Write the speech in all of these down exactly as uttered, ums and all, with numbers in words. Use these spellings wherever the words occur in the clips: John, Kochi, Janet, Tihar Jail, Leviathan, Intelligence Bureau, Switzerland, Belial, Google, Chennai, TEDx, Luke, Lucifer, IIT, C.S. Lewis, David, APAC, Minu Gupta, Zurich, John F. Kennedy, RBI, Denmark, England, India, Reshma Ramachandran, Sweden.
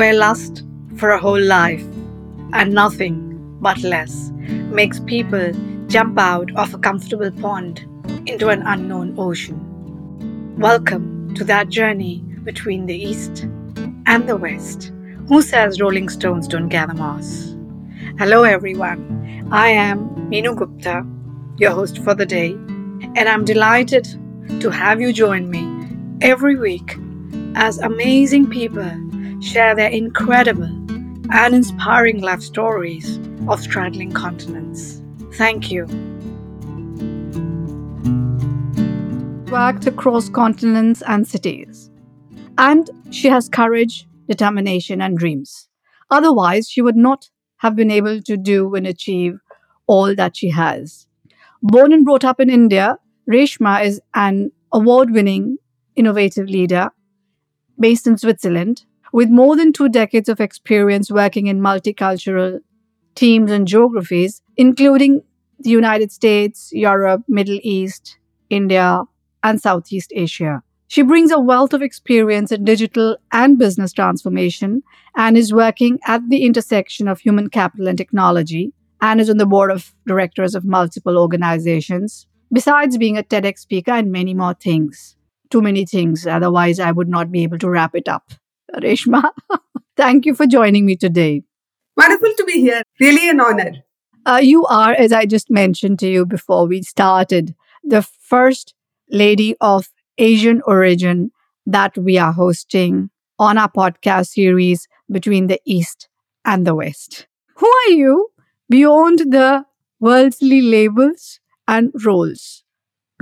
were lust for a whole life, and nothing but less makes people jump out of a comfortable pond into an unknown ocean. Welcome to that journey between the East and the West. Who says rolling stones don't gather moss? Hello everyone, I am Minu Gupta, your host for the day, and I'm delighted to have you join me every week as amazing people share their incredible and inspiring life stories of straddling continents. Thank you. Worked across continents and cities, and she has courage, determination, and dreams. Otherwise, she would not have been able to do and achieve all that she has. Born and brought up in India, Reshma is an award-winning, innovative leader based in Switzerland, with more than two decades of experience working in multicultural teams and geographies, including the United States, Europe, Middle East, India, and Southeast Asia. She brings a wealth of experience in digital and business transformation and is working at the intersection of human capital and technology and is on the board of directors of multiple organizations, besides being a TEDx speaker and many more things. Too many things, otherwise I would not be able to wrap it up. Reshma, thank you for joining me today. Wonderful to be here. Really an honor. Uh, you are, as I just mentioned to you before we started, the first lady of Asian origin that we are hosting on our podcast series Between the East and the West. Who are you beyond the worldly labels and roles?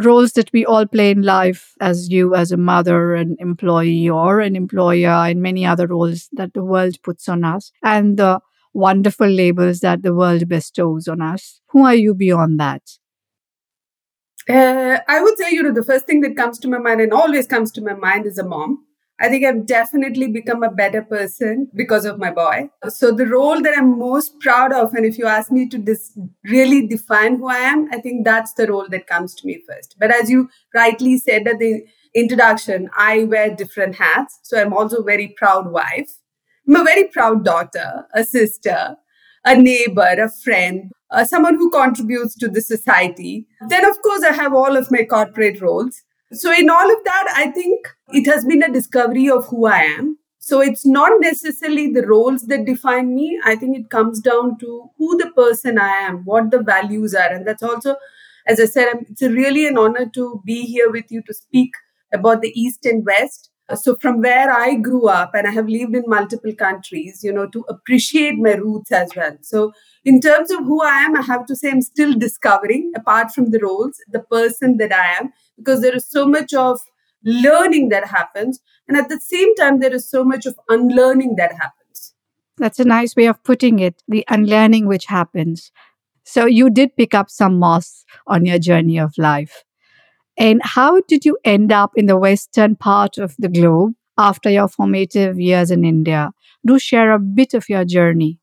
Roles that we all play in life, as you as a mother, an employee or an employer, and many other roles that the world puts on us, and the wonderful labels that the world bestows on us. Who are you beyond that? Uh, I would say, you know, the first thing that comes to my mind and always comes to my mind is a mom. I think I've definitely become a better person because of my boy. So the role that I'm most proud of, and if you ask me to dis- really define who I am, I think that's the role that comes to me first. But as you rightly said at the introduction, I wear different hats. So I'm also a very proud wife. I'm a very proud daughter, a sister, a neighbor, a friend, uh, someone who contributes to the society. Then, of course, I have all of my corporate roles. So in all of that, I think it has been a discovery of who I am. So it's not necessarily the roles that define me. I think it comes down to who the person I am, what the values are. And that's also, as I said, it's really an honor to be here with you to speak about the East and West. So from where I grew up, and I have lived in multiple countries, you know, to appreciate my roots as well. So in terms of who I am, I have to say I'm still discovering, apart from the roles, the person that I am, because there is so much of learning that happens. And at the same time, there is so much of unlearning that happens. That's a nice way of putting it, the unlearning which happens. So you did pick up some moss on your journey of life. And how did you end up in the Western part of the globe after your formative years in India? Do share a bit of your journey.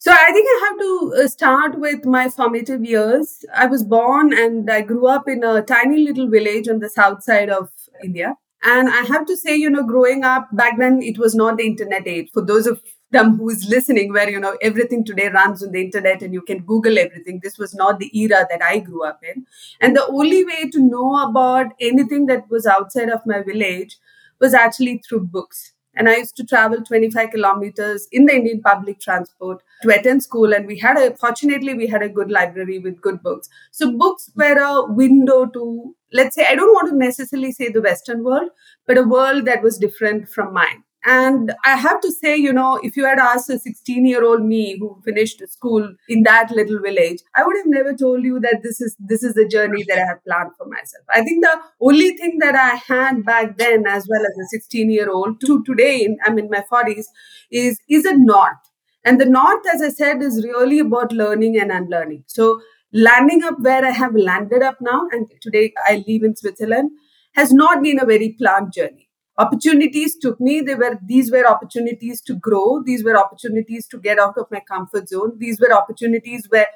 So I think I have to start with my formative years. I was born and I grew up in a tiny little village on the south side of India. And I have to say, you know, growing up back then, it was not the internet age. For those of them who is listening, where, you know, everything today runs on the internet and you can Google everything. This was not the era that I grew up in. And the only way to know about anything that was outside of my village was actually through books. And I used to travel twenty-five kilometers in the Indian public transport to attend school. And we had a, fortunately, we had a good library with good books. So books were a window to, let's say, I don't want to necessarily say the Western world, but a world that was different from mine. And I have to say, you know, if you had asked a sixteen-year-old me who finished school in that little village, I would have never told you that this is this is the journey that I had planned for myself. I think the only thing that I had back then, as well as a sixteen-year-old, to today, I'm in my forties, is, is a north. And the north, as I said, is really about learning and unlearning. So landing up where I have landed up now, and today I live in Switzerland, has not been a very planned journey. Opportunities took me. They were, these were opportunities to grow. These were opportunities to get out of my comfort zone. These were opportunities where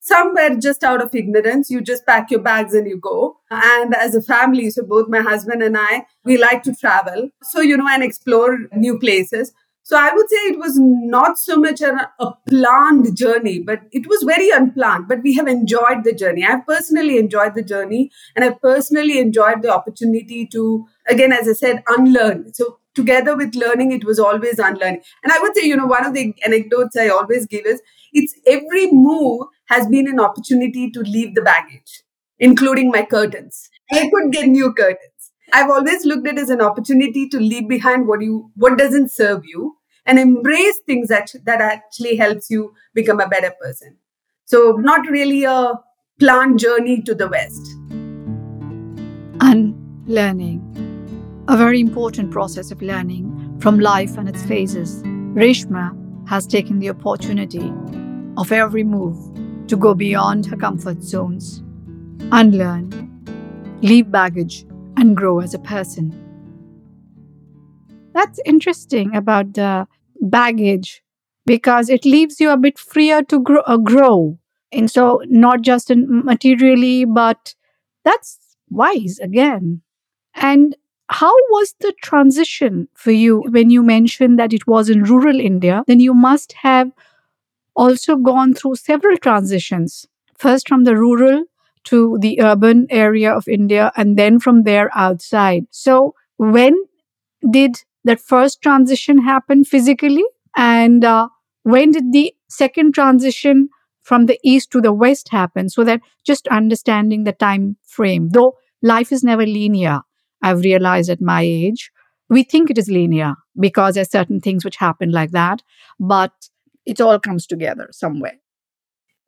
some were just out of ignorance. You just pack your bags and you go. And as a family, so both my husband and I, we like to travel. So, you know, and explore new places. So I would say it was not so much a, a planned journey, but it was very unplanned. But we have enjoyed the journey. I've personally enjoyed the journey, and I've personally enjoyed the opportunity to, again, as I said, unlearn. So together with learning, it was always unlearning. And I would say, you know, one of the anecdotes I always give is, it's every move has been an opportunity to leave the baggage, including my curtains. I could get new curtains. I've always looked at it as an opportunity to leave behind what you what doesn't serve you, and embrace things that, that actually helps you become a better person. So not really a planned journey to the West. Unlearning, a very important process of learning from life and its phases. Reshma has taken the opportunity of every move to go beyond her comfort zones, unlearn, leave baggage, and grow as a person. That's interesting about the baggage, because it leaves you a bit freer to grow, uh, grow. And so not just in materially, but that's wise again. And how was the transition for you when you mentioned that it was in rural India? Then you must have also gone through several transitions, first from the rural to the urban area of India, and then from there outside. So when did that first transition happened physically? And uh, when did the second transition from the east to the west happen? So that just understanding the time frame, though life is never linear, I've realized at my age, we think it is linear because there's certain things which happen like that, but it all comes together somewhere.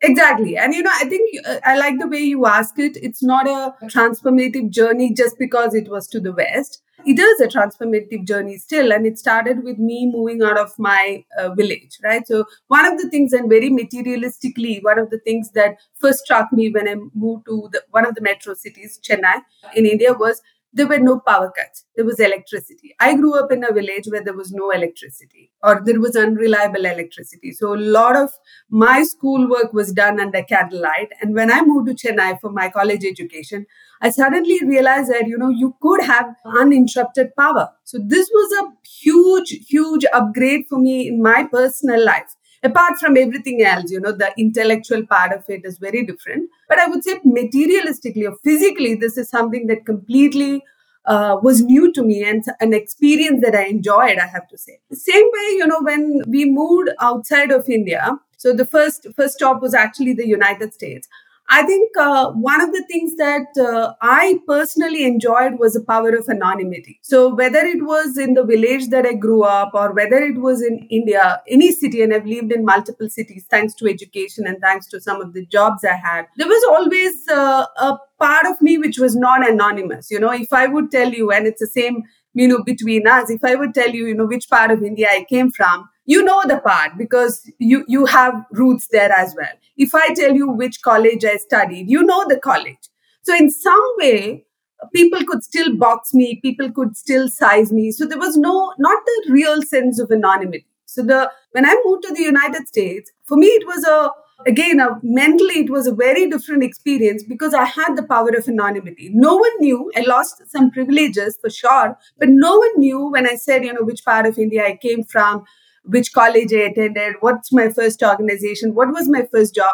Exactly. And, you know, I think uh, I like the way you ask it. It's not a transformative journey just because it was to the West. It is a transformative journey still. And it started with me moving out of my uh, village, right? So one of the things, and very materialistically, one of the things that first struck me when I moved to the, one of the metro cities, Chennai, in India, was there were no power cuts. There was electricity. I grew up in a village where there was no electricity, or there was unreliable electricity. So a lot of my schoolwork was done under candlelight. And when I moved to Chennai for my college education, I suddenly realized that, you know, you could have uninterrupted power. So this was a huge, huge upgrade for me in my personal life. Apart from everything else, you know, the intellectual part of it is very different. But I would say materialistically or physically, this is something that completely uh, was new to me, and an experience that I enjoyed, I have to say. The same way, you know, when we moved outside of India, so the first, first stop was actually the United States. I think uh, one of the things that uh, I personally enjoyed was the power of anonymity. So whether it was in the village that I grew up, or whether it was in India, any city, and I've lived in multiple cities thanks to education and thanks to some of the jobs I had, there was always uh, a part of me which was not anonymous. You know, if I would tell you, and it's the same, you know, between us, if I would tell you, you know, which part of India I came from, you know the part, because you, you have roots there as well. If I tell you which college I studied, you know the college. So in some way, people could still box me, people could still size me. So there was no, not the real sense of anonymity. So the when I moved to the United States, for me, it was a, again, a, mentally, it was a very different experience because I had the power of anonymity. No one knew. I lost some privileges for sure, but no one knew when I said, you know, which part of India I came from, which college I attended, what's my first organization, what was my first job.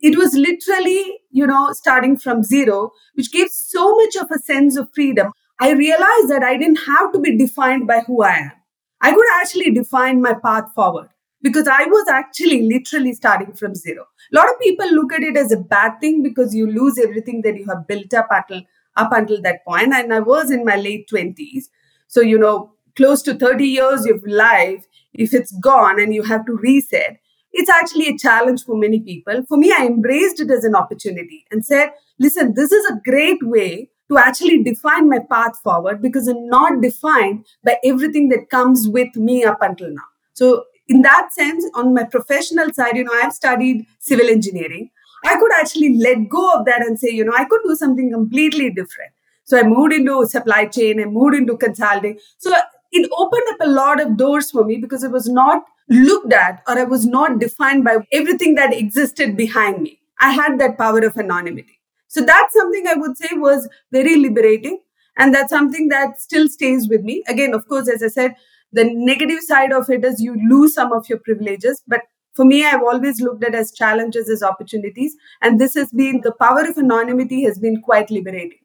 It was literally, you know, starting from zero, which gave so much of a sense of freedom. I realized that I didn't have to be defined by who I am. I could actually define my path forward because I was actually literally starting from zero. A lot of people look at it as a bad thing because you lose everything that you have built up until, up until that point. And I was in my late twenties. So, you know, close to thirty years of life, if it's gone and you have to reset, it's actually a challenge for many people. For me, I embraced it as an opportunity and said, listen, this is a great way to actually define my path forward because I'm not defined by everything that comes with me up until now. So in that sense, on my professional side, you know, I've studied civil engineering. I could actually let go of that and say, you know, I could do something completely different. So I moved into supply chain, I moved into consulting. So it opened up a lot of doors for me because I was not looked at, or I was not defined by everything that existed behind me. I had that power of anonymity. So that's something I would say was very liberating. And that's something that still stays with me. Again, of course, as I said, The negative side of it is you lose some of your privileges. But for me, I've always looked at as challenges as opportunities. And this has been, the power of anonymity has been quite liberating.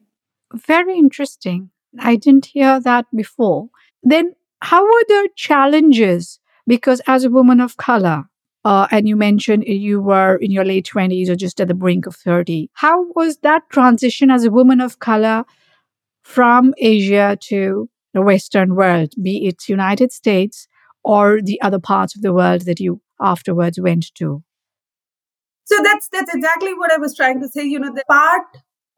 Very interesting. I didn't hear that before. Then how were the challenges? Because as a woman of color, uh, and you mentioned you were in your late twenties or just at the brink of thirty, how was that transition as a woman of color from Asia to the Western world, be it United States or the other parts of the world that you afterwards went to? So that's that's exactly what I was trying to say. You know, the part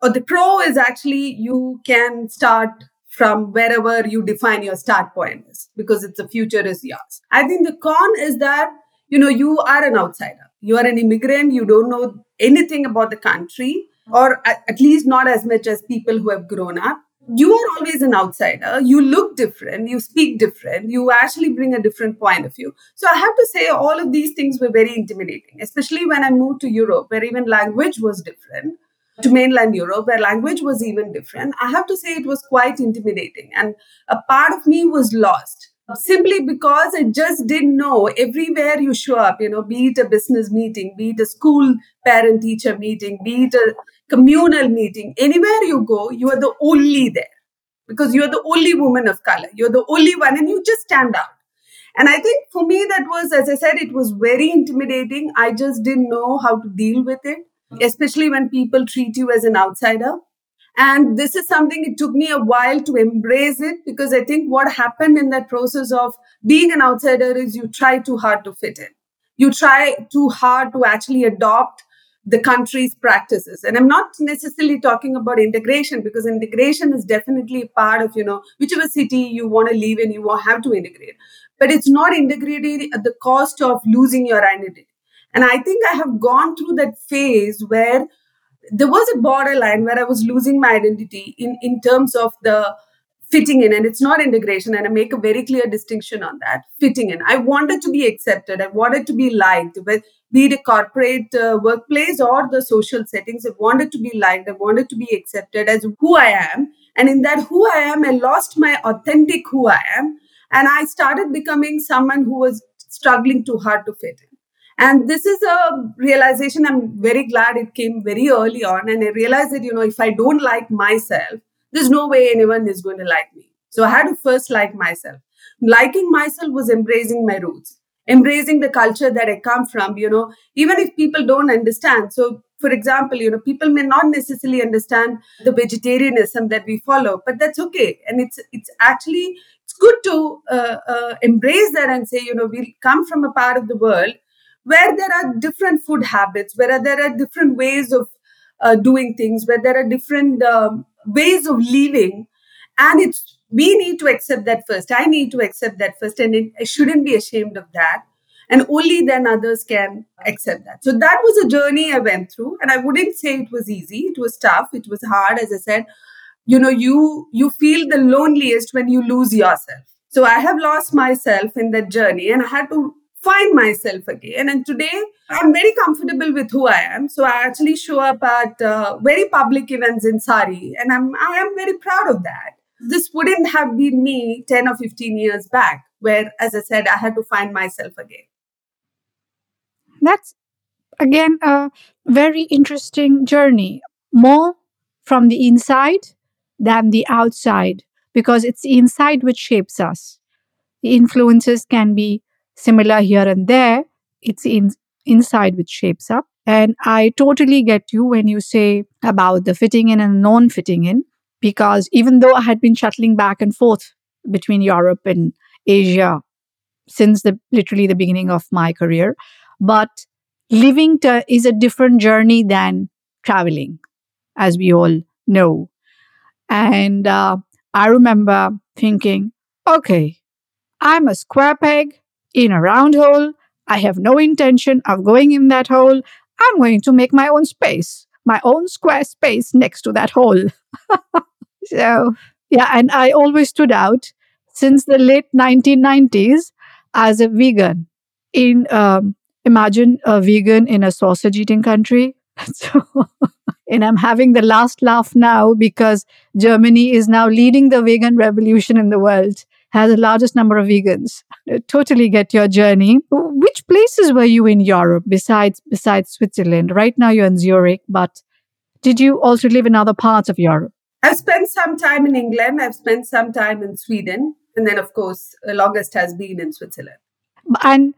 or the pro is actually you can start from wherever you define your start point is, because it's the future is yours. I think the con is that, you know, you are an outsider. You are an immigrant. You don't know anything about the country, or at least not as much as people who have grown up. You are always an outsider. You look different. You speak different. You actually bring a different point of view. So I have to say all of these things were very intimidating, especially when I moved to Europe, where even language was different, to mainland Europe, where language was even different. I have to say it was quite intimidating. And a part of me was lost simply because I just didn't know everywhere you show up, you know, be it a business meeting, be it a school parent-teacher meeting, be it a communal meeting, anywhere you go, you are the only there because you're the only woman of color. You're the only one and you just stand out. And I think for me, that was, as I said, it was very intimidating. I just didn't know how to deal with it, especially when people treat you as an outsider. And this is something it took me a while to embrace it, because I think what happened in that process of being an outsider is you try too hard to fit in. You try too hard to actually adopt the country's practices. And I'm not necessarily talking about integration, because integration is definitely a part of, you know, whichever city you want to live in, you have to integrate. But it's not integrated at the cost of losing your identity. And I think I have gone through that phase where there was a borderline where I was losing my identity in, in terms of the fitting in. And it's not integration. And I make a very clear distinction on that, fitting in. I wanted to be accepted. I wanted to be liked, be it a corporate uh, workplace or the social settings. I wanted to be liked. I wanted to be accepted as who I am. And in that who I am, I lost my authentic who I am. And I started becoming someone who was struggling too hard to fit in. And this is a realization. I'm very glad it came very early on. And I realized that, you know, if I don't like myself, there's no way anyone is going to like me. So I had to first like myself. Liking myself was embracing my roots, embracing the culture that I come from, you know, even if people don't understand. So, for example, you know, people may not necessarily understand the vegetarianism that we follow, but that's okay. And it's it's actually, it's good to uh, uh, embrace that and say, you know, we come from a part of the world where there are different food habits, where there are different ways of uh, doing things, where there are different um, ways of living. And it's we need to accept that first. I need to accept that first. And it, I shouldn't be ashamed of that. And only then others can accept that. So that was a journey I went through. And I wouldn't say it was easy. It was tough. It was hard. As I said, you know, you you feel the loneliest when you lose yourself. So I have lost myself in that journey. And I had to find myself again. And today, I'm very comfortable with who I am. So I actually show up at uh, very public events in sari. And I'm, I am very proud of that. This wouldn't have been me ten or fifteen years back, where, as I said, I had to find myself again. That's, again, a very interesting journey. More from the inside than the outside, because it's the inside which shapes us. The influences can be similar here and there, it's in, inside which shapes up. And I totally get you when you say about the fitting in and non-fitting in, because even though I had been shuttling back and forth between Europe and Asia since the literally the beginning of my career, but living to, is a different journey than traveling, as we all know. And uh, I remember thinking, okay, I'm a square peg in a round hole. I have no intention of going in that hole. I'm going to make my own space, my own square space next to that hole. So, yeah, and I always stood out since the late nineteen nineties as a vegan. In um, imagine a vegan in a sausage-eating country. So, and I'm having the last laugh now because Germany is now leading the vegan revolution in the world. has the largest number of vegans. Totally get your journey. Which places were you in Europe besides besides Switzerland? Right now you're in Zurich, but did you also live in other parts of Europe? I've spent some time in England. I've spent some time in Sweden. And then, of course, the longest has been in Switzerland. And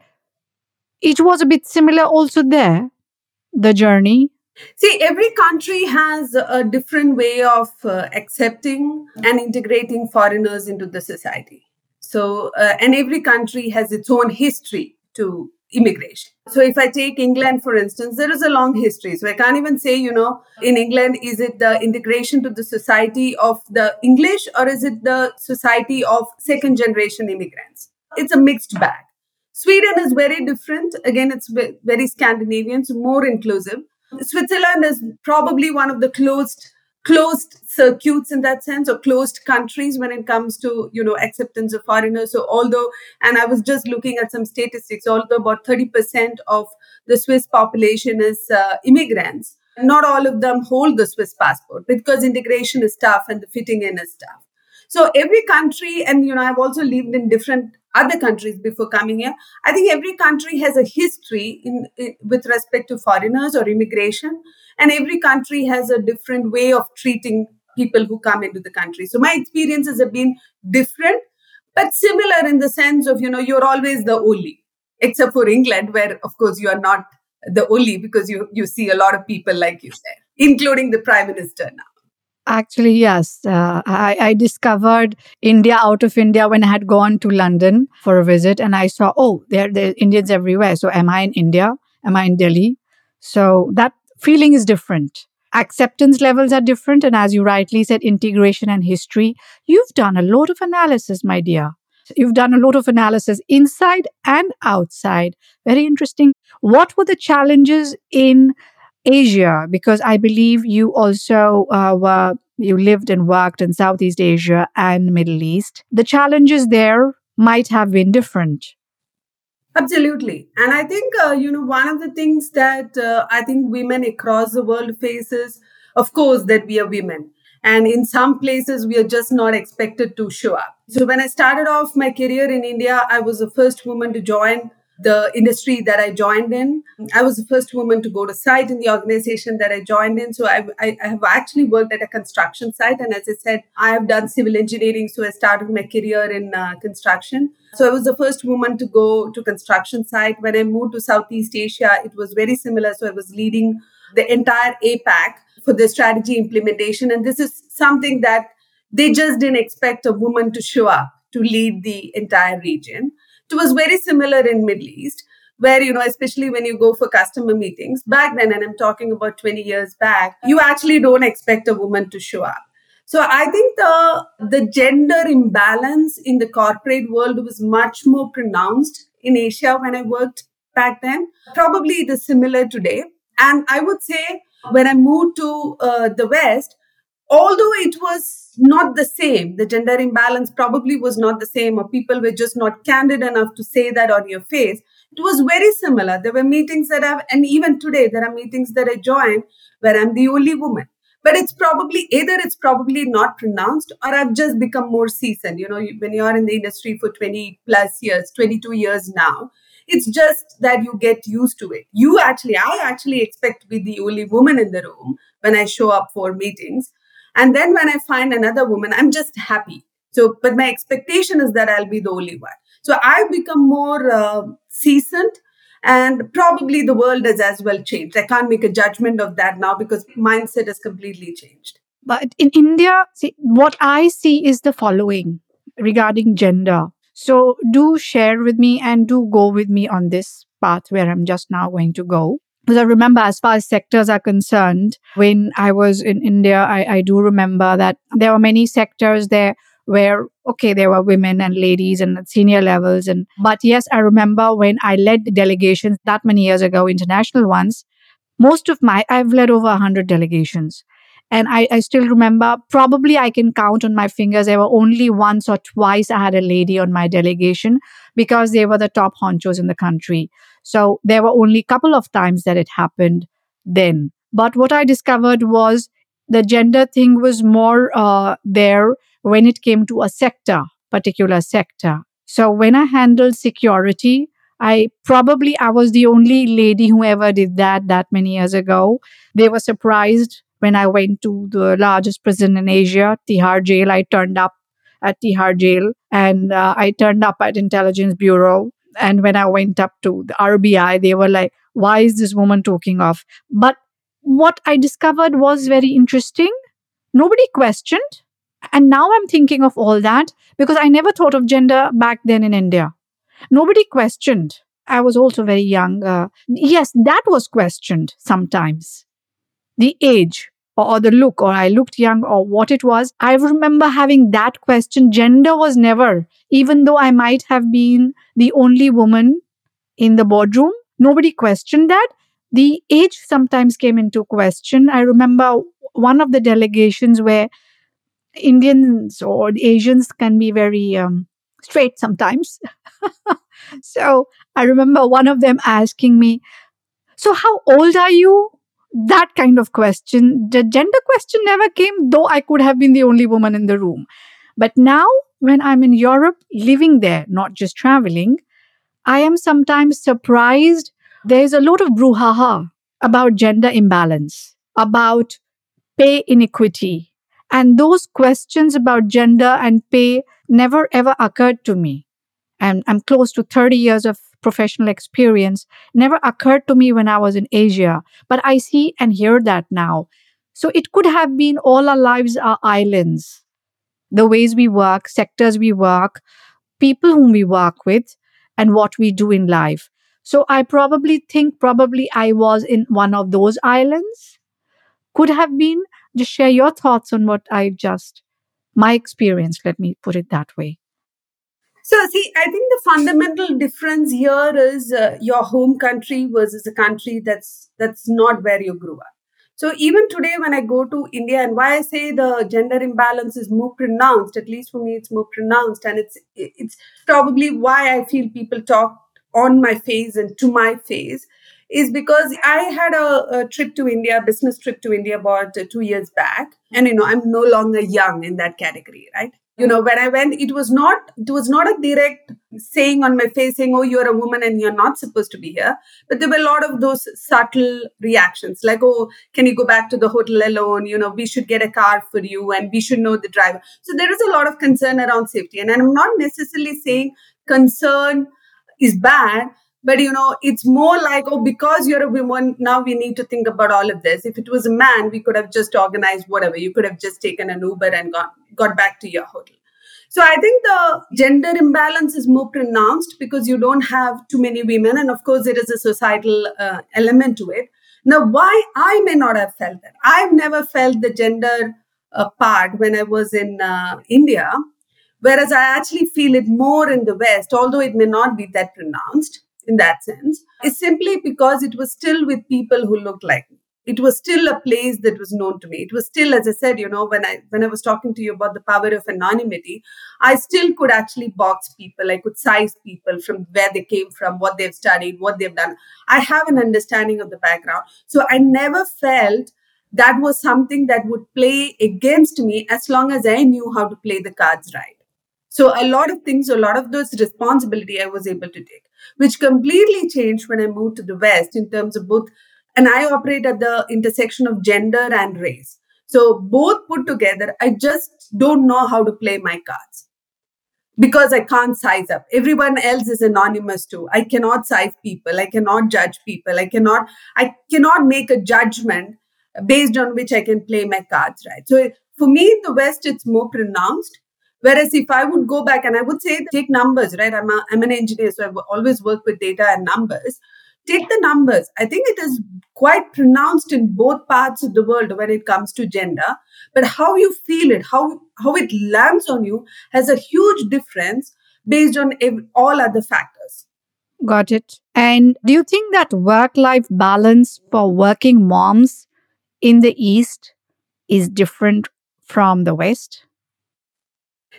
it was a bit similar also there, the journey. See, every country has a different way of uh, accepting and integrating foreigners into the society. So, uh, and every country has its own history to immigration. So if I take England, for instance, there is a long history. So I can't even say, you know, in England, is it the integration to the society of the English or is it the society of second generation immigrants? It's a mixed bag. Sweden is very different. Again, it's very Scandinavian, so more inclusive. Switzerland is probably one of the closed closed circuits in that sense, or closed countries when it comes to, you know, acceptance of foreigners. So although, and I was just looking at some statistics, although about thirty percent of the Swiss population is uh, immigrants, not all of them hold the Swiss passport because integration is tough and the fitting in is tough. So every country, and, you know, I've also lived in different other countries before coming here. I think every country has a history in, in with respect to foreigners or immigration, and every country has a different way of treating people who come into the country. So my experiences have been different, but similar in the sense of, you know, you're always the only, except for England, where, of course, you are not the only because you, you see a lot of people like you said, including the Prime Minister now. Actually, yes. Uh, I, I discovered India out of India when I had gone to London for a visit, and I saw, oh, there there are Indians everywhere. So am I in India? Am I in Delhi? So that feeling is different. Acceptance levels are different. And as you rightly said, integration and history. You've done a lot of analysis, my dear. You've done a lot of analysis inside and outside. Very interesting. What were the challenges in Asia, because I believe you also uh, were, you lived and worked in Southeast Asia and Middle East. The challenges there might have been different. Absolutely. And I think, uh, you know, one of the things that uh, I think women across the world face is, of course, that we are women. And in some places, we are just not expected to show up. So when I started off my career in India, I was the first woman to join the industry that I joined in. I was the first woman to go to site in the organization that I joined in. So I, I, I have actually worked at a construction site. And as I said, I have done civil engineering. So I started my career in uh, construction. So I was the first woman to go to construction site. When I moved to Southeast Asia, it was very similar. So I was leading the entire APAC for the strategy implementation. And this is something that they just didn't expect a woman to show up to lead the entire region. It was very similar in Middle East, where, you know, especially when you go for customer meetings back then, and I'm talking about twenty years back, you actually don't expect a woman to show up. So I think the, the gender imbalance in the corporate world was much more pronounced in Asia when I worked back then. Probably it is similar today. And I would say when I moved to uh, the West, although it was not the same, the gender imbalance probably was not the same, or people were just not candid enough to say that on your face. It was very similar. There were meetings that I've, and even today, there are meetings that I join where I'm the only woman. But it's probably, either it's probably not pronounced, or I've just become more seasoned. You know, when you're in the industry for twenty plus years, twenty-two years now, it's just that you get used to it. You actually, I actually expect to be the only woman in the room when I show up for meetings. And then when I find another woman, I'm just happy. So, but my expectation is that I'll be the only one. So I've become more uh, seasoned, and probably the world has as well changed. I can't make a judgment of that now because mindset has completely changed. But in India, see, what I see is the following regarding gender. So do share with me and do go with me on this path where I'm just now going to go. Because I remember, as far as sectors are concerned, when I was in India, I, I do remember that there were many sectors there where, okay, there were women and ladies and at senior levels. And but yes, I remember when I led delegations that many years ago, international ones, most of my, I've led over one hundred delegations. And I, I still remember, probably I can count on my fingers, there were only once or twice I had a lady on my delegation because they were the top honchos in the country. So there were only a couple of times that it happened then. But what I discovered was the gender thing was more uh, there when it came to a sector. particular sector. So when I handled security, I probably, I was the only lady who ever did that that many years ago. They were surprised when I went to the largest prison in Asia, Tihar Jail. I turned up at Tihar Jail and uh, I turned up at Intelligence Bureau. And when I went up to the R B I, they were like, why is this woman talking of? But what I discovered was very interesting. Nobody questioned. And now I'm thinking of all that because I never thought of gender back then in India. Nobody questioned. I was also very young. Uh, yes, that was questioned sometimes. The age or, or the look, or I looked young or what it was. I remember having that question. Gender was never, even though I might have been the only woman in the boardroom, nobody questioned that. The age sometimes came into question. I remember one of the delegations where Indians or Asians can be very um, straight sometimes. So I remember one of them asking me, so how old are you? That kind of question. The gender question never came, though I could have been the only woman in the room. But now when I'm in Europe, living there, not just traveling, I am sometimes surprised. There's a lot of brouhaha about gender imbalance, about pay inequity. And those questions about gender and pay never ever occurred to me. And I'm close to thirty years of professional experience. Never occurred to me when I was in Asia. But I see and hear that now. So it could have been all our lives are islands. The ways we work, sectors we work, people whom we work with, and what we do in life. So I probably think probably I was in one of those islands. Could have been. Just share your thoughts on what I just, my experience, let me put it that way. So, see, I think the fundamental difference here is uh, your home country versus a country that's that's not where you grew up. So, even today when I go to India, and why I say the gender imbalance is more pronounced, at least for me, it's more pronounced. And it's it's probably why I feel people talk on my face and to my face, is because I had a, a trip to India, business trip to India about uh, two years back. And, you know, I'm no longer young in that category, right? You know, when I went, it was not it was not a direct saying on my face saying, oh, you're a woman and you're not supposed to be here. But there were a lot of those subtle reactions like, oh, can you go back to the hotel alone? You know, we should get a car for you and we should know the driver. So there is a lot of concern around safety. And I'm not necessarily saying concern is bad. But, you know, it's more like, oh, because you're a woman, now we need to think about all of this. If it was a man, we could have just organized whatever. You could have just taken an Uber and got, got back to your hotel. So I think the gender imbalance is more pronounced because you don't have too many women. And of course, there is a societal uh, element to it. Now, why I may not have felt that. I've never felt the gender uh, part when I was in uh, India, whereas I actually feel it more in the West, although it may not be that pronounced. In that sense, is simply because it was still with people who looked like me. It was still a place that was known to me. It was still, as I said, you know, when I when I was talking to you about the power of anonymity, I still could actually box people. I could size people from where they came from, what they've studied, what they've done. I have an understanding of the background. So I never felt that was something that would play against me as long as I knew how to play the cards right. So a lot of things, a lot of those responsibility I was able to take, which completely changed when I moved to the West in terms of both. And I operate at the intersection of gender and race. So both put together, I just don't know how to play my cards because I can't size up. Everyone else is anonymous too. I cannot size people. I cannot judge people. I cannot, I cannot make a judgment based on which I can play my cards, right? So for me, in the West, it's more pronounced. Whereas if I would go back and I would say, take numbers, right? I'm a, I'm an engineer, so I've always worked with data and numbers. Take the numbers. I think it is quite pronounced in both parts of the world when it comes to gender. But how you feel it, how how it lands on you has a huge difference based on ev- all other factors. Got it. And do you think that work-life balance for working moms in the East is different from the West?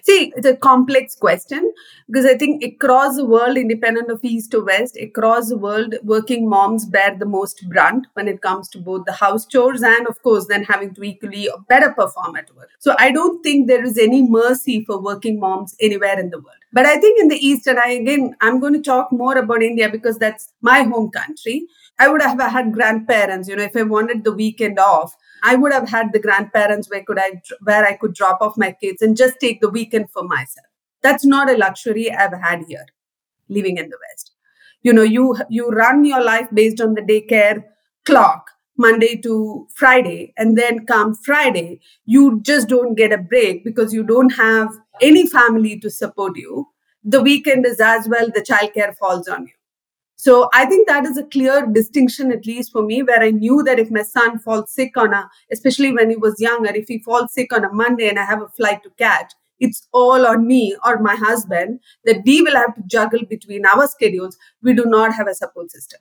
See, it's a complex question because I think across the world, independent of East to West, across the world, working moms bear the most brunt when it comes to both the house chores and, of course, then having to equally better perform at work. So I don't think there is any mercy for working moms anywhere in the world. But I think in the East, and I, again, I'm going to talk more about India because that's my home country. I would have had grandparents, you know, if I wanted the weekend off, I would have had the grandparents where could I where I could drop off my kids and just take the weekend for myself. That's not a luxury I've had here, living in the West. You know, you you run your life based on the daycare clock, Monday to Friday, and then come Friday, you just don't get a break because you don't have any family to support you. The weekend is as well, the childcare falls on you. So I think that is a clear distinction, at least for me, where I knew that if my son falls sick on a, especially when he was younger, if he falls sick on a Monday and I have a flight to catch, it's all on me or my husband that we will have to juggle between our schedules. We do not have a support system.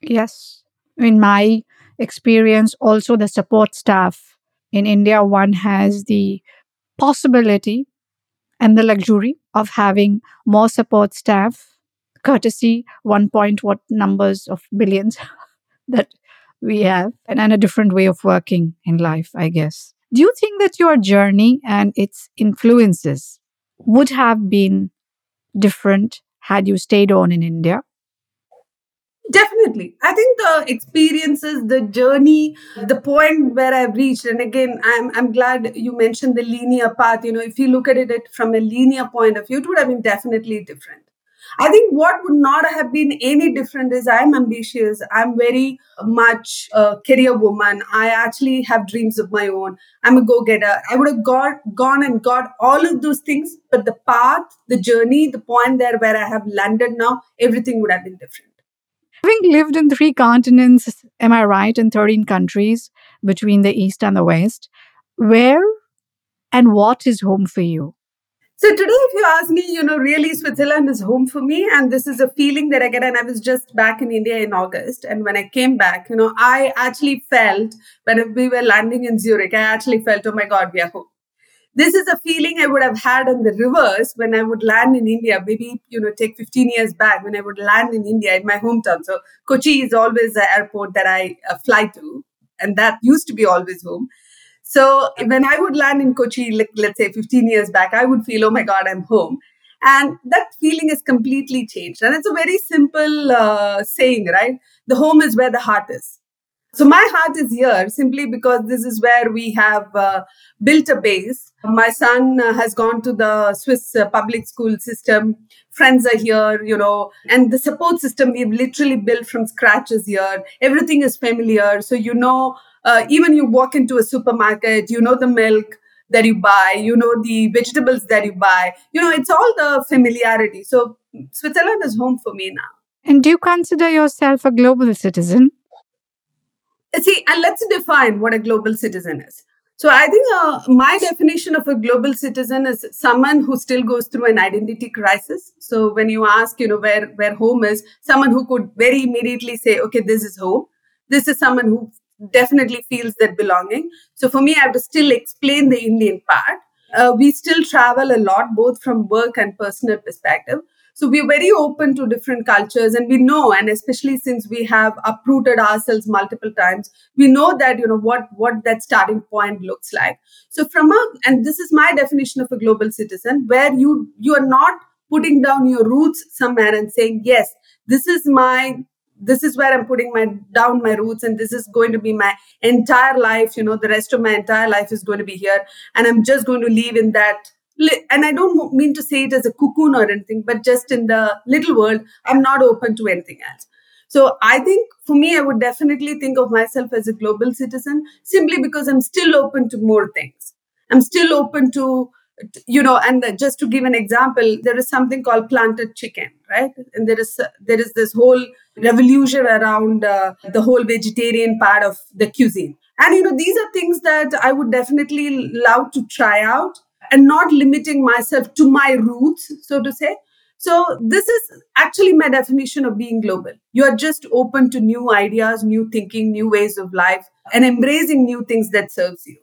Yes. In my experience, also the support staff in India, one has the possibility and the luxury of having more support staff. Courtesy, one point what numbers of billions that we have, and, and a different way of working in life, I guess. Do you think that your journey and its influences would have been different had you stayed on in India? Definitely. I think the experiences, the journey, the point where I've reached, and again, I'm I'm glad you mentioned the linear path. You know, if you look at it from a linear point of view, it would have been definitely different. I think what would not have been any different is I'm ambitious. I'm very much a career woman. I actually have dreams of my own. I'm a go-getter. I would have got, gone and got all of those things, but the path, the journey, the point there where I have landed now, everything would have been different. Having lived in three continents, am I right, in thirteen countries between the East and the West, where and what is home for you? So today, if you ask me, you know, really Switzerland is home for me. And this is a feeling that I get. And I was just back in India in August. And when I came back, you know, I actually felt when we were landing in Zurich, I actually felt, oh my God, we are home. This is a feeling I would have had on the reverse when I would land in India, maybe, you know, take fifteen years back when I would land in India in my hometown. So Kochi is always the airport that I fly to. And that used to be always home. So when I would land in Kochi, like, let's say fifteen years back, I would feel, oh my God, I'm home. And that feeling has completely changed. And it's a very simple uh, saying, right? The home is where the heart is. So my heart is here simply because this is where we have uh, built a base. My son uh, has gone to the Swiss uh, public school system. Friends are here, you know, and the support system we've literally built from scratch is here. Everything is familiar. So, you know, Uh, even you walk into a supermarket, you know the milk that you buy, you know the vegetables that you buy. You know, it's all the familiarity. So Switzerland is home for me now. And do you consider yourself a global citizen? See, and let's define what a global citizen is. So I think uh, my definition of a global citizen is someone who still goes through an identity crisis. So when you ask, you know, where, where home is, someone who could very immediately say, okay, this is home. This is someone who definitely feels that belonging. So for me, I have to still explain the Indian part. Uh, we still travel a lot, both from work and personal perspective. So we're very open to different cultures and we know, and especially since we have uprooted ourselves multiple times, we know that, you know, what, what that starting point looks like. So from a, and this is my definition of a global citizen, where you, you are not putting down your roots somewhere and saying, yes, this is my This is where I'm putting my down my roots and this is going to be my entire life. You know, the rest of my entire life is going to be here and I'm just going to live in that. Li- and I don't mean to say it as a cocoon or anything, but just in the little world, I'm not open to anything else. So I think for me, I would definitely think of myself as a global citizen simply because I'm still open to more things. I'm still open to, you know, and just to give an example, there is something called planted chicken, right? And there is, there is this whole revolution around uh, the whole vegetarian part of the cuisine. And, you know, these are things that I would definitely love to try out and not limiting myself to my roots, so to say. So this is actually my definition of being global. You are just open to new ideas, new thinking, new ways of life, and embracing new things that serves you.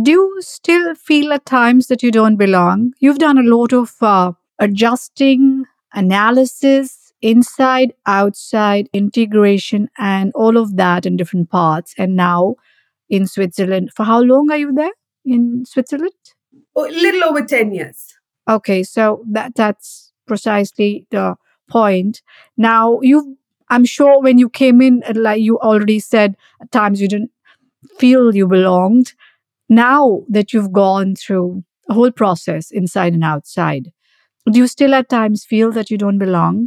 Do you still feel at times that you don't belong? You've done a lot of uh, adjusting, analysis, inside, outside, integration, and all of that in different parts. And now in Switzerland, for how long are you there in Switzerland? Oh, a little over ten years. Okay, so that that's precisely the point. Now, you, I'm sure when you came in, like you already said, at times you didn't feel you belonged. Now that you've gone through a whole process inside and outside, do you still at times feel that you don't belong?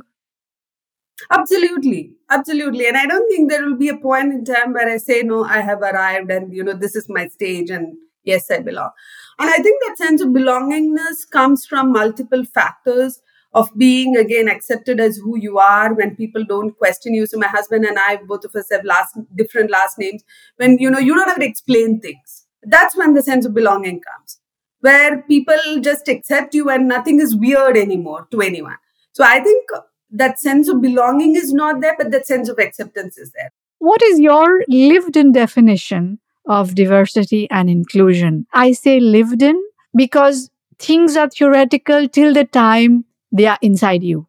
Absolutely. Absolutely. And I don't think there will be a point in time where I say, no, I have arrived and, you know, this is my stage and yes, I belong. And I think that sense of belongingness comes from multiple factors of being, again, accepted as who you are when people don't question you. So my husband and I, both of us have last different last names. When, you know, you don't have to explain things. That's when the sense of belonging comes, where people just accept you and nothing is weird anymore to anyone. So I think that sense of belonging is not there, but that sense of acceptance is there. What is your lived-in definition of diversity and inclusion? I say lived-in because things are theoretical till the time they are inside you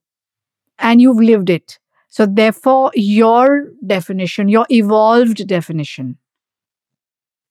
and you've lived it. So therefore, your definition, your evolved definition.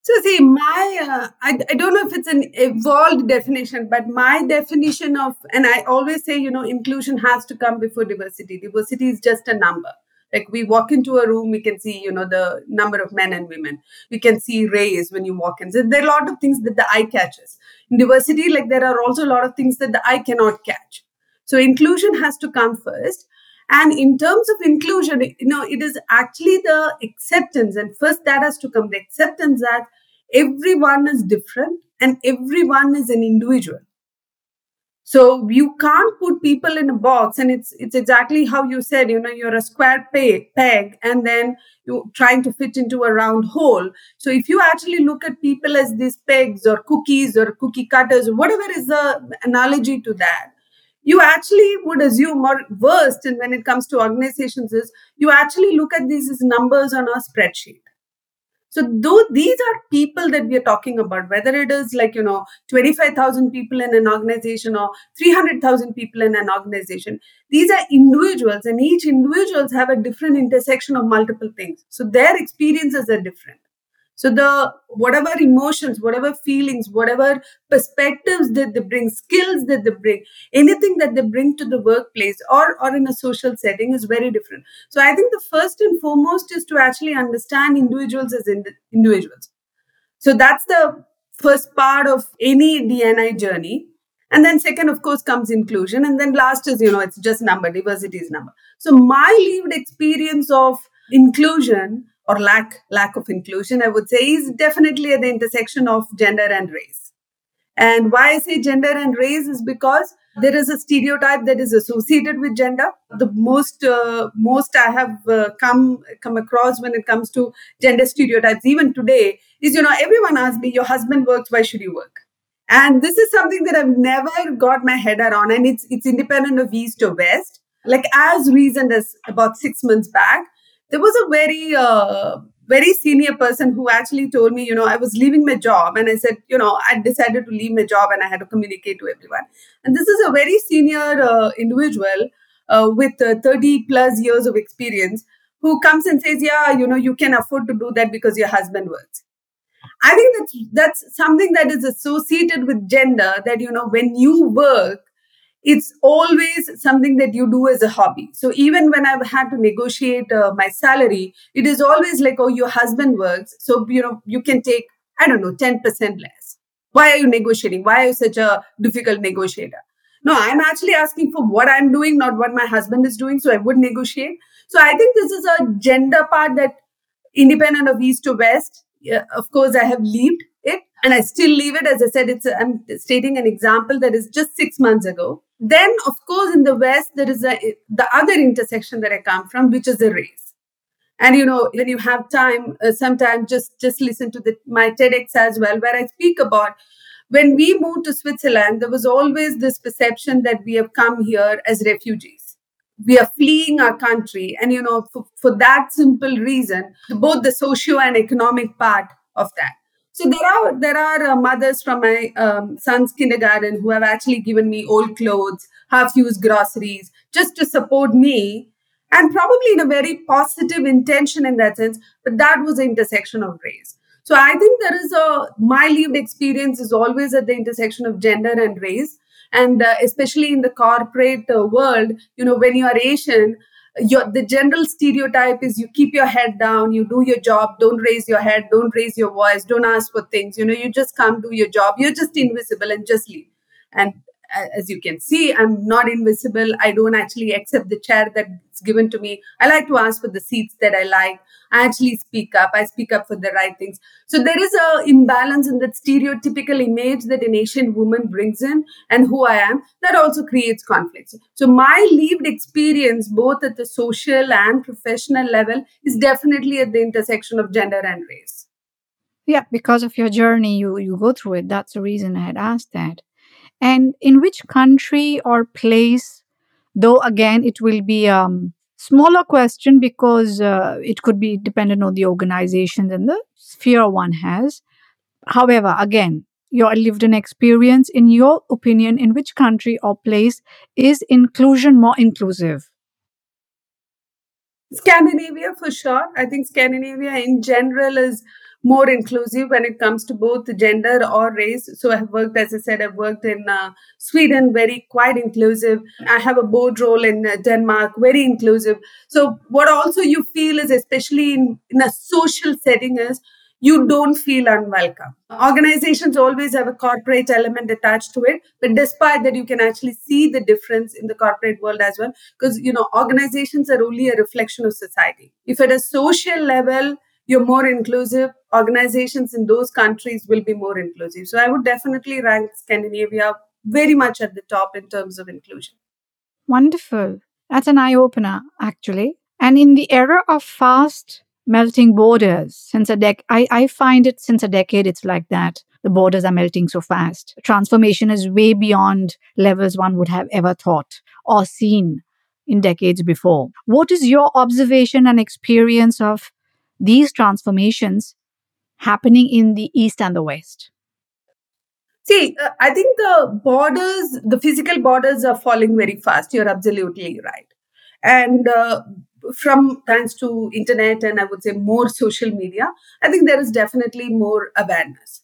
So see, my, uh, I, I don't know if it's an evolved definition, but my definition of, and I always say, you know, inclusion has to come before diversity. Diversity is just a number. Like we walk into a room, we can see, you know, the number of men and women. We can see race when you walk in. So there are a lot of things that the eye catches. In diversity, like there are also a lot of things that the eye cannot catch. So inclusion has to come first. And in terms of inclusion, you know, it is actually the acceptance. And first that has to come, the acceptance that everyone is different and everyone is an individual. So you can't put people in a box. And it's it's exactly how you said, you know, you're a square pe- peg and then you're trying to fit into a round hole. So if you actually look at people as these pegs or cookies or cookie cutters, or whatever is the analogy to that, you actually would assume, or worst, and when it comes to organizations, is you actually look at these as numbers on a spreadsheet. So though these are people that we are talking about, whether it is like, you know, twenty-five thousand people in an organization or three hundred thousand people in an organization, these are individuals and each individuals have a different intersection of multiple things. So their experiences are different. So the whatever emotions, whatever feelings, whatever perspectives that they bring, skills that they bring, anything that they bring to the workplace or, or in a social setting is very different. So I think the first and foremost is to actually understand individuals as in, individuals. So that's the first part of any D and I journey. And then second, of course, comes inclusion. And then last is, you know, it's just number, diversity is number. So my lived experience of inclusion or lack lack of inclusion, I would say, is definitely at the intersection of gender and race. And why I say gender and race is because there is a stereotype that is associated with gender. The most uh, most I have uh, come come across when it comes to gender stereotypes, even today, is, you know, everyone asks me, your husband works, why should you work? And this is something that I've never got my head around. And it's it's independent of East or West. Like as recent as about six months back, there was a very, uh, very senior person who actually told me, you know, I was leaving my job. And I said, you know, I decided to leave my job and I had to communicate to everyone. And this is a very senior uh, individual uh, with uh, thirty plus years of experience who comes and says, yeah, you know, you can afford to do that because your husband works. I think that's, that's something that is associated with gender, that, you know, when you work, it's always something that you do as a hobby. So even when I've had to negotiate uh, my salary, it is always like, oh, your husband works. So, you know, you can take, I don't know, ten percent less. Why are you negotiating? Why are you such a difficult negotiator? No, I'm actually asking for what I'm doing, not what my husband is doing. So I would negotiate. So I think this is a gender part that independent of East to West, yeah, of course, I have lived it. And I still leave it. As I said, it's a, I'm stating an example that is just six months ago. Then, of course, in the West, there is a, the other intersection that I come from, which is the race. And, you know, when you have time, uh, sometimes just, just listen to the, my TEDx as well, where I speak about when we moved to Switzerland, there was always this perception that we have come here as refugees. We are fleeing our country. And, you know, for, for that simple reason, both the socio and economic part of that. So there are there are uh, mothers from my um, son's kindergarten who have actually given me old clothes, half-used groceries, just to support me, and probably in a very positive intention in that sense. But that was the intersection of race. So I think there is a my lived experience is always at the intersection of gender and race, and uh, especially in the corporate uh, world, you know, when you are Asian. Your, the general stereotype is you keep your head down, you do your job, don't raise your head, don't raise your voice, don't ask for things. You know, you just come do your job. You're just invisible and just leave. And as you can see, I'm not invisible. I don't actually accept the chair that's given to me. I like to ask for the seats that I like. I actually speak up. I speak up for the right things. So there is an imbalance in that stereotypical image that an Asian woman brings in and who I am. That also creates conflicts. So my lived experience, both at the social and professional level, is definitely at the intersection of gender and race. Yeah, because of your journey, you, you go through it. That's the reason I had asked that. And in which country or place, though, again, it will be a um, smaller question because uh, it could be dependent on the organization and the sphere one has. However, again, your lived-in experience, in your opinion, in which country or place is inclusion more inclusive? Scandinavia, for sure. I think Scandinavia in general is more inclusive when it comes to both gender or race. So I've worked, as I said, I've worked in uh, Sweden, very quite inclusive. I have a board role in uh, Denmark, very inclusive. So what also you feel is, especially in, in a social setting, is you don't feel unwelcome. Organizations always have a corporate element attached to it. But despite that, you can actually see the difference in the corporate world as well. Because, you know, organizations are only a reflection of society. If at a social level, you're more inclusive, organizations in those countries will be more inclusive. So I would definitely rank Scandinavia very much at the top in terms of inclusion. Wonderful. That's an eye-opener, actually. And in the era of fast melting borders, since a dec- I, I find it since a decade, it's like that. The borders are melting so fast. Transformation is way beyond levels one would have ever thought or seen in decades before. What is your observation and experience of these transformations happening in the East and the West? See, uh, I think the borders, the physical borders are falling very fast. You're absolutely right. And uh, from thanks to internet and I would say more social media, I think there is definitely more awareness.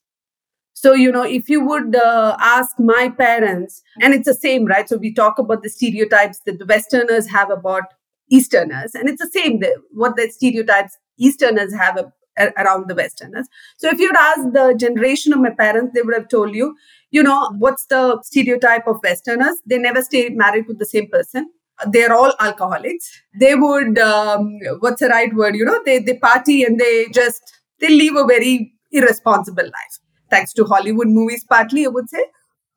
So, you know, if you would uh, ask my parents, and it's the same, right? So we talk about the stereotypes that the Westerners have about Easterners, and it's the same, the, what the stereotypes Easterners have a, a, around the Westerners. So if you'd asked the generation of my parents, they would have told you, you know, what's the stereotype of Westerners? They never stay married with the same person. They're all alcoholics. They would, um, what's the right word? You know, they, they party and they just, they live a very irresponsible life. Thanks to Hollywood movies, partly, I would say.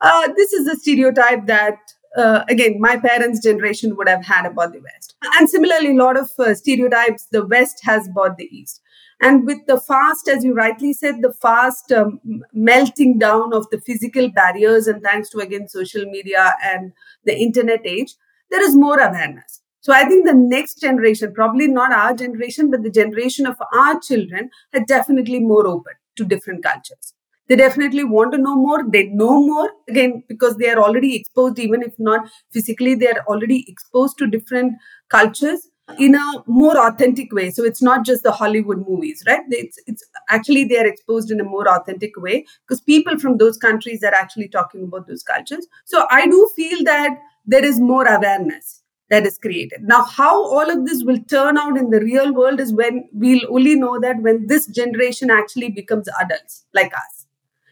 Uh, this is a stereotype that Uh, again, my parents' generation would have had about the West. And similarly, a lot of uh, stereotypes the West has about the East. And with the fast, as you rightly said, the fast um, melting down of the physical barriers, and thanks to, again, social media and the internet age, there is more awareness. So I think the next generation, probably not our generation, but the generation of our children, are definitely more open to different cultures. They definitely want to know more. They know more, again, because they are already exposed, even if not physically, they are already exposed to different cultures in a more authentic way. So it's not just the Hollywood movies, right? It's, it's actually they are exposed in a more authentic way because people from those countries are actually talking about those cultures. So I do feel that there is more awareness that is created. Now, how all of this will turn out in the real world is when we'll only know that when this generation actually becomes adults like us.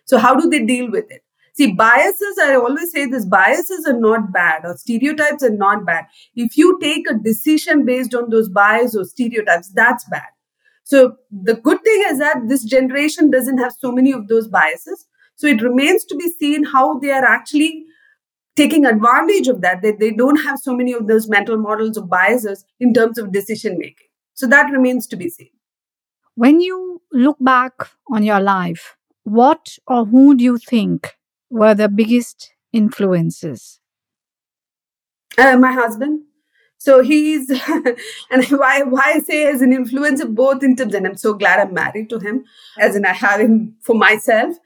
So how do they deal with it? See, biases, I always say this, biases are not bad or stereotypes are not bad. If you take a decision based on those biases or stereotypes, that's bad. So the good thing is that this generation doesn't have so many of those biases. So it remains to be seen how they are actually taking advantage of that, that they don't have so many of those mental models or biases in terms of decision making. So that remains to be seen. When you look back on your life, what or who do you think were the biggest influences? Uh, my husband. So he's, and why, why I say as an influencer, both in terms, and I'm so glad I'm married to him, as in I have him for myself.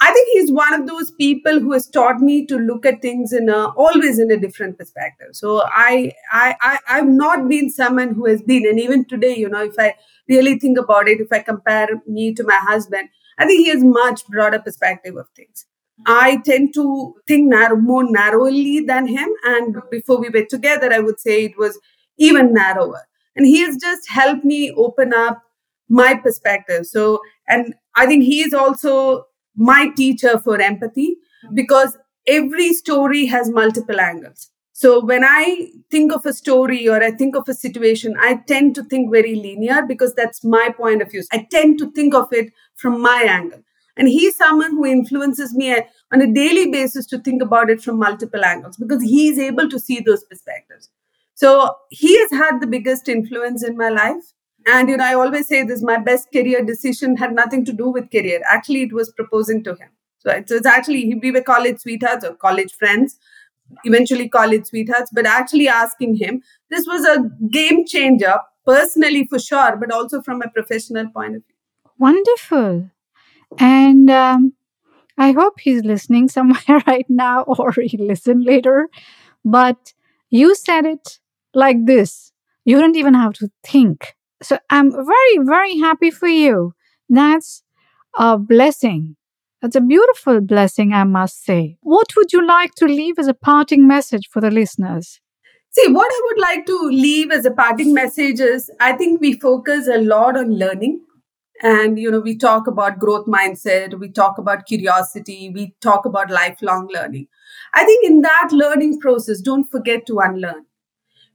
I think he's one of those people who has taught me to look at things in a, always in a different perspective. So I, I, I, I've not been someone who has been, and even today, you know, if I really think about it, if I compare me to my husband, I think he has much broader perspective of things. I tend to think narrow, more narrowly than him. And before we were together, I would say it was even narrower. And he has just helped me open up my perspective. So, and I think he is also my teacher for empathy, because every story has multiple angles. So when I think of a story or I think of a situation, I tend to think very linear because that's my point of view. I tend to think of it from my angle. And he's someone who influences me on a daily basis to think about it from multiple angles because he is able to see those perspectives. So he has had the biggest influence in my life. And, you know, I always say this, my best career decision had nothing to do with career. Actually, it was proposing to him. So it's actually, we were college sweethearts or college friends, eventually college sweethearts, but actually asking him, this was a game changer, personally for sure, but also from a professional point of view. Wonderful. And um, I hope he's listening somewhere right now or he'll listen later. But you said it like this. You don't even have to think. So I'm very, very happy for you. That's a blessing. That's a beautiful blessing, I must say. What would you like to leave as a parting message for the listeners? See, what I would like to leave as a parting message is I think we focus a lot on learning. And, you know, we talk about growth mindset, we talk about curiosity, we talk about lifelong learning. I think in that learning process, don't forget to unlearn.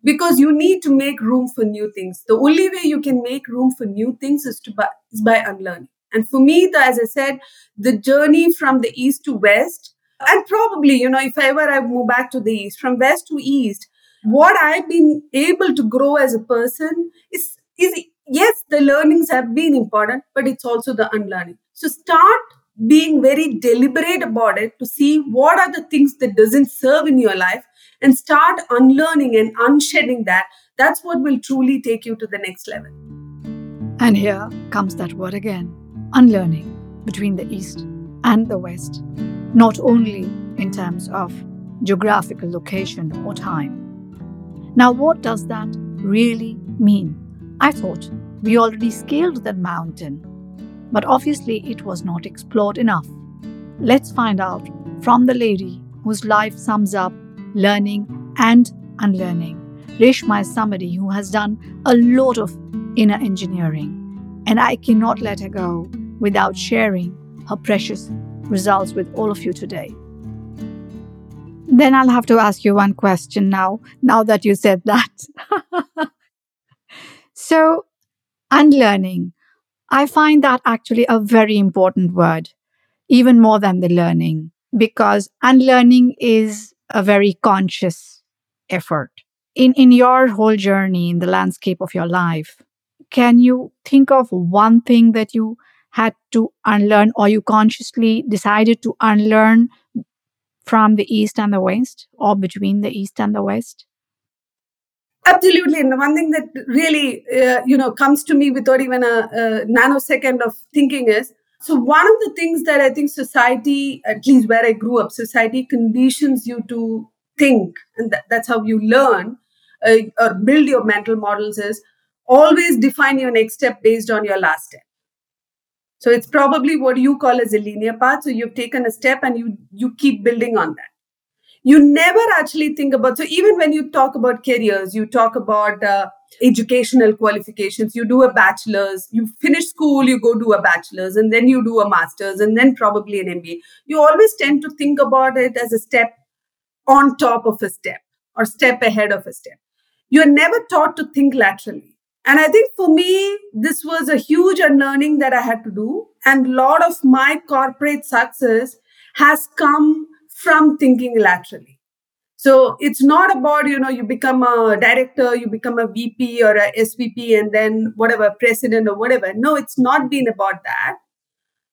Because you need to make room for new things. The only way you can make room for new things is to by, is by unlearning. And for me, the, as I said, the journey from the east to west, and probably, you know, if ever I move back to the east, from west to east, what I've been able to grow as a person is, is yes, the learnings have been important, but it's also the unlearning. So start being very deliberate about it to see what are the things that doesn't serve in your life and start unlearning and unshedding that. That's what will truly take you to the next level. And here comes that word again, unlearning between the East and the West, not only in terms of geographical location or time. Now, what does that really mean? I thought we already scaled that mountain, but obviously it was not explored enough. Let's find out from the lady whose life sums up learning and unlearning. Reshma is somebody who has done a lot of inner engineering, and I cannot let her go without sharing her precious results with all of you today. Then I'll have to ask you one question now, now that you said that. So, unlearning. I find that actually a very important word, even more than the learning, because unlearning is a very conscious effort. In in your whole journey, in the landscape of your life, can you think of one thing that you had to unlearn or you consciously decided to unlearn from the East and the West or between the East and the West? Absolutely. And the one thing that really, uh, you know, comes to me without even a, a nanosecond of thinking is, so one of the things that I think society, at least where I grew up, society conditions you to think, and that, that's how you learn uh, or build your mental models is always define your next step based on your last step. So it's probably what you call as a linear path. So you've taken a step and you, you keep building on that. You never actually think about, so even when you talk about careers, you talk about uh, educational qualifications, you do a bachelor's, you finish school, you go do a bachelor's, and then you do a master's, and then probably an M B A. You always tend to think about it as a step on top of a step or step ahead of a step. You're never taught to think laterally. And I think for me, this was a huge unlearning that I had to do. And a lot of my corporate success has come from thinking laterally. So it's not about, you know, you become a director, you become a V P or a S V P and then whatever, president or whatever. No, it's not been about that,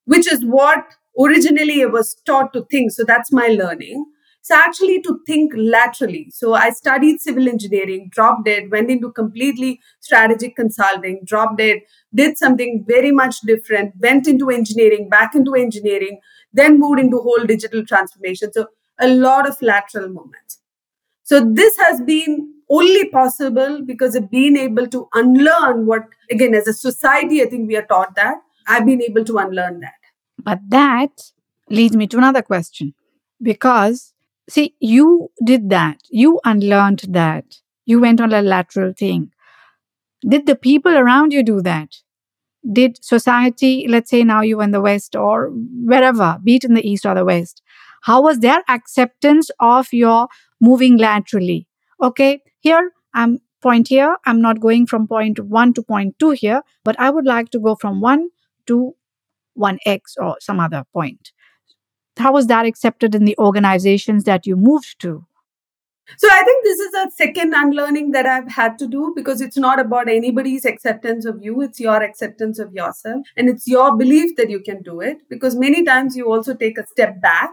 which is what originally I was taught to think. So that's my learning. So actually to think laterally. So I studied civil engineering, dropped it, went into completely strategic consulting, dropped it, did something very much different, went into engineering, back into engineering, then moved into whole digital transformation. So a lot of lateral movements. So this has been only possible because of being able to unlearn what, again, as a society, I think we are taught that. I've been able to unlearn that. But that leads me to another question. Because, see, you did that. You unlearned that. You went on a lateral thing. Did the people around you do that? Did society, let's say now you in the West or wherever, be it in the East or the West, how was their acceptance of your moving laterally? Okay, here, I'm point here. I'm not going from point one to point two here, but I would like to go from one to one x or some other point. How was that accepted in the organizations that you moved to? So I think this is a second unlearning that I've had to do, because it's not about anybody's acceptance of you. It's your acceptance of yourself. And it's your belief that you can do it, because many times you also take a step back,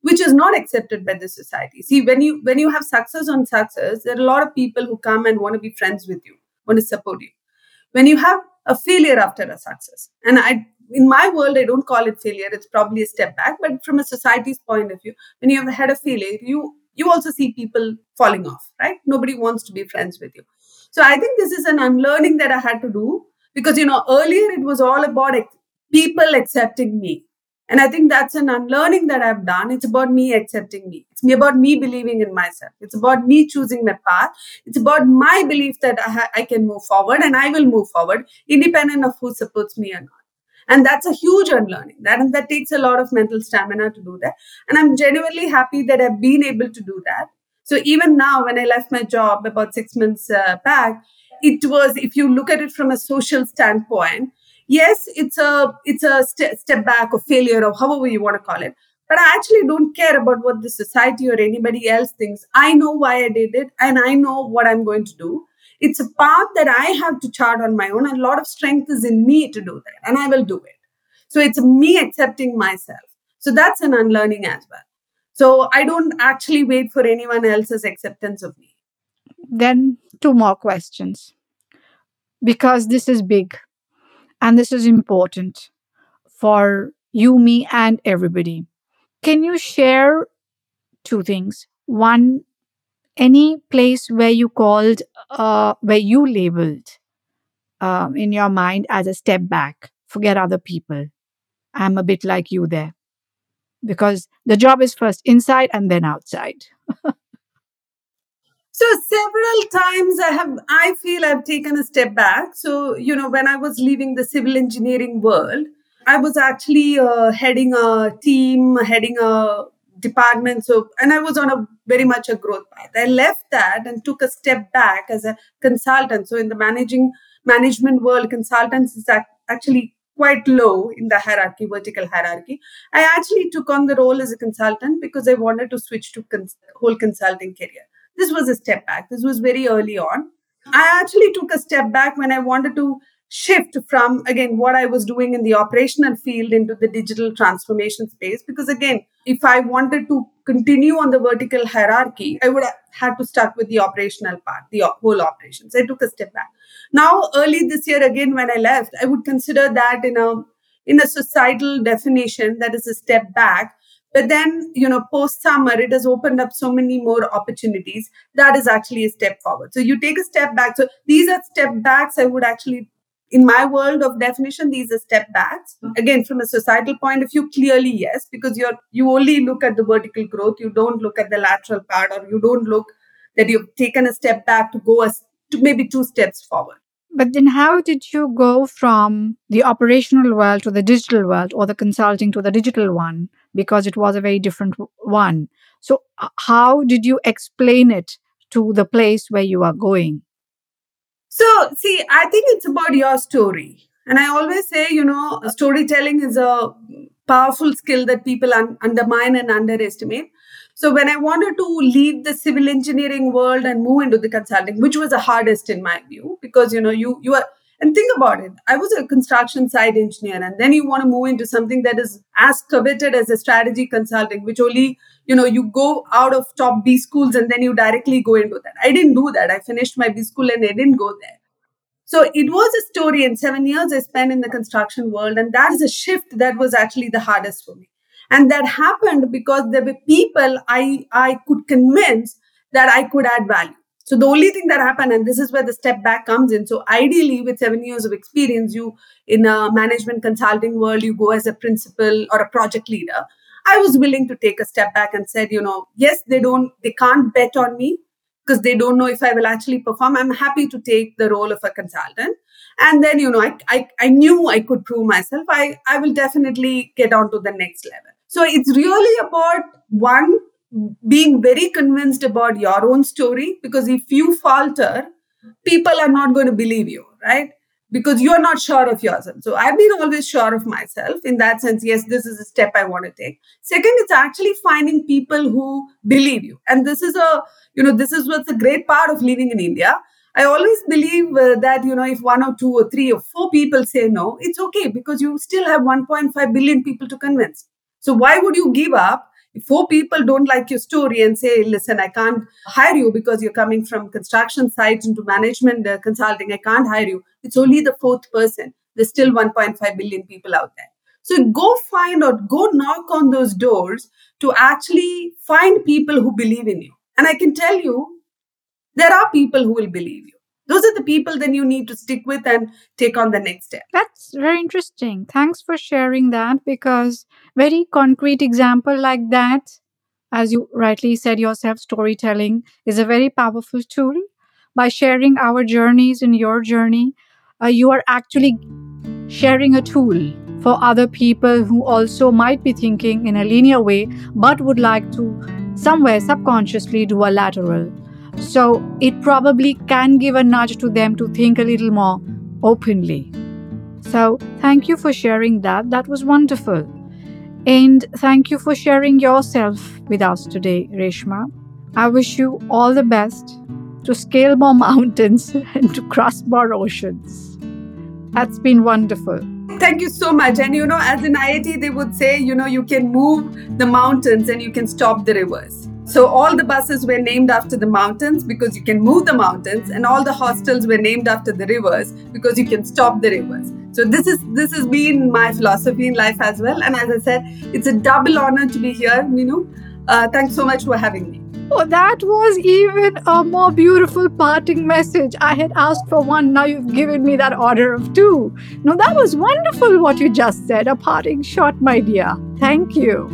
which is not accepted by the society. See, when you when you have success on success, there are a lot of people who come and want to be friends with you, want to support you. When you have a failure after a success, and I in my world, I don't call it failure. It's probably a step back. But from a society's point of view, when you have had a failure, you you also see people falling off, right? Nobody wants to be friends with you. So I think this is an unlearning that I had to do, because, you know, earlier it was all about people accepting me. And I think that's an unlearning that I've done. It's about me accepting me. It's about me believing in myself. It's about me choosing my path. It's about my belief that I, ha- I can move forward, and I will move forward independent of who supports me or not. And that's a huge unlearning. That, and that takes a lot of mental stamina to do that. And I'm genuinely happy that I've been able to do that. So even now, when I left my job about six months uh, back, it was, if you look at it from a social standpoint, yes, it's a it's a st- step back or failure or however you want to call it. But I actually don't care about what the society or anybody else thinks. I know why I did it, and I know what I'm going to do. It's a path that I have to chart on my own, and a lot of strength is in me to do that, and I will do it. So it's me accepting myself. So that's an unlearning as well. So I don't actually wait for anyone else's acceptance of me. Then two more questions, because this is big. And this is important for you, me, and everybody. Can you share two things? One, any place where you called, uh, where you labeled uh, in your mind as a step back, forget other people. I'm a bit like you there. Because the job is first inside and then outside. So several times I have, I feel I've taken a step back. So, you know, when I was leaving the civil engineering world, I was actually uh, heading a team, heading a department. So, and I was on a very much a growth path. I left that and took a step back as a consultant. So in the managing management world, consultants is actually quite low in the hierarchy, vertical hierarchy. I actually took on the role as a consultant because I wanted to switch to cons- whole consulting career. This was a step back. This was very early on. I actually took a step back when I wanted to shift from, again, what I was doing in the operational field into the digital transformation space. Because again, if I wanted to continue on the vertical hierarchy, I would have had to start with the operational part, the whole operations. I took a step back. Now, early this year, again, when I left, I would consider that in a, in a societal definition, that is a step back. But then, you know, post-summer, it has opened up so many more opportunities. That is actually a step forward. So you take a step back. So these are step backs. I would actually, in my world of definition, these are step backs. Again, from a societal point of view, clearly, yes, because you're you only look at the vertical growth. You don't look at the lateral part, or you don't look that you've taken a step back to go as to maybe two steps forward. But then how did you go from the operational world to the digital world, or the consulting to the digital one? Because it was a very different one. So how did you explain it to the place where you are going? So, see, I think it's about your story. And I always say, you know, storytelling is a powerful skill that people un- undermine and underestimate. So when I wanted to leave the civil engineering world and move into the consulting, which was the hardest in my view, because, you know, you you are And think about it. I was a construction site engineer, and then you want to move into something that is as coveted as a strategy consulting, which only, you know, you go out of top B schools and then you directly go into that. I didn't do that. I finished my B school and I didn't go there. So it was a story, and seven years I spent in the construction world. And that is a shift that was actually the hardest for me. And that happened because there were people I, I could convince that I could add value. So the only thing that happened, and this is where the step back comes in. So ideally, with seven years of experience, you in a management consulting world, you go as a principal or a project leader. I was willing to take a step back and said, you know, yes, they don't, they can't bet on me because they don't know if I will actually perform. I'm happy to take the role of a consultant. And then, you know, I I, I knew I could prove myself. I, I will definitely get on to the next level. So it's really about one, being very convinced about your own story, because if you falter, people are not going to believe you, right? Because you're not sure of yourself. So I've been always sure of myself. In that sense, yes, this is a step I want to take. Second, it's actually finding people who believe you. And this is a, you know, this is what's a great part of living in India. I always believe uh, that, you know, if one or two or three or four people say no, it's okay, because you still have one point five billion people to convince. So why would you give up? If four people don't like your story and say, listen, I can't hire you because you're coming from construction sites into management uh, consulting, I can't hire you. It's only the fourth person. There's still one point five billion people out there. So go find or go knock on those doors to actually find people who believe in you. And I can tell you, there are people who will believe you. Those are the people that you need to stick with and take on the next step. That's very interesting. Thanks for sharing that, because very concrete example like that, as you rightly said yourself, storytelling is a very powerful tool. By sharing our journeys and your journey, uh, you are actually sharing a tool for other people who also might be thinking in a linear way, but would like to somewhere subconsciously do a lateral. So it probably can give a nudge to them to think a little more openly. So thank you for sharing that. That was wonderful. And thank you for sharing yourself with us today, Reshma. I wish you all the best to scale more mountains and to cross more oceans. That's been wonderful. Thank you so much. And you know, as in I I T, they would say, you know, you can move the mountains and you can stop the rivers. So all the buses were named after the mountains because you can move the mountains, and all the hostels were named after the rivers because you can stop the rivers. So this is this has been my philosophy in life as well. And as I said, it's a double honor to be here, Minu. Uh, thanks so much for having me. Oh, that was even a more beautiful parting message. I had asked for one. Now you've given me that order of two. No, that was wonderful what you just said. A parting shot, my dear. Thank you.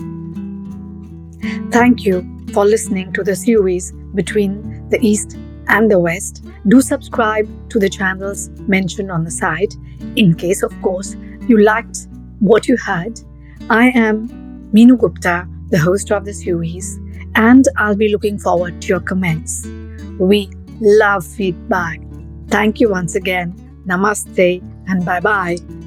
Thank you for listening to the series Between the East and the West. Do subscribe to the channels mentioned on the site, in case, of course, you liked what you heard. I am Minu Gupta, the host of the series, and I'll be looking forward to your comments. We love feedback. Thank you once again. Namaste and bye-bye.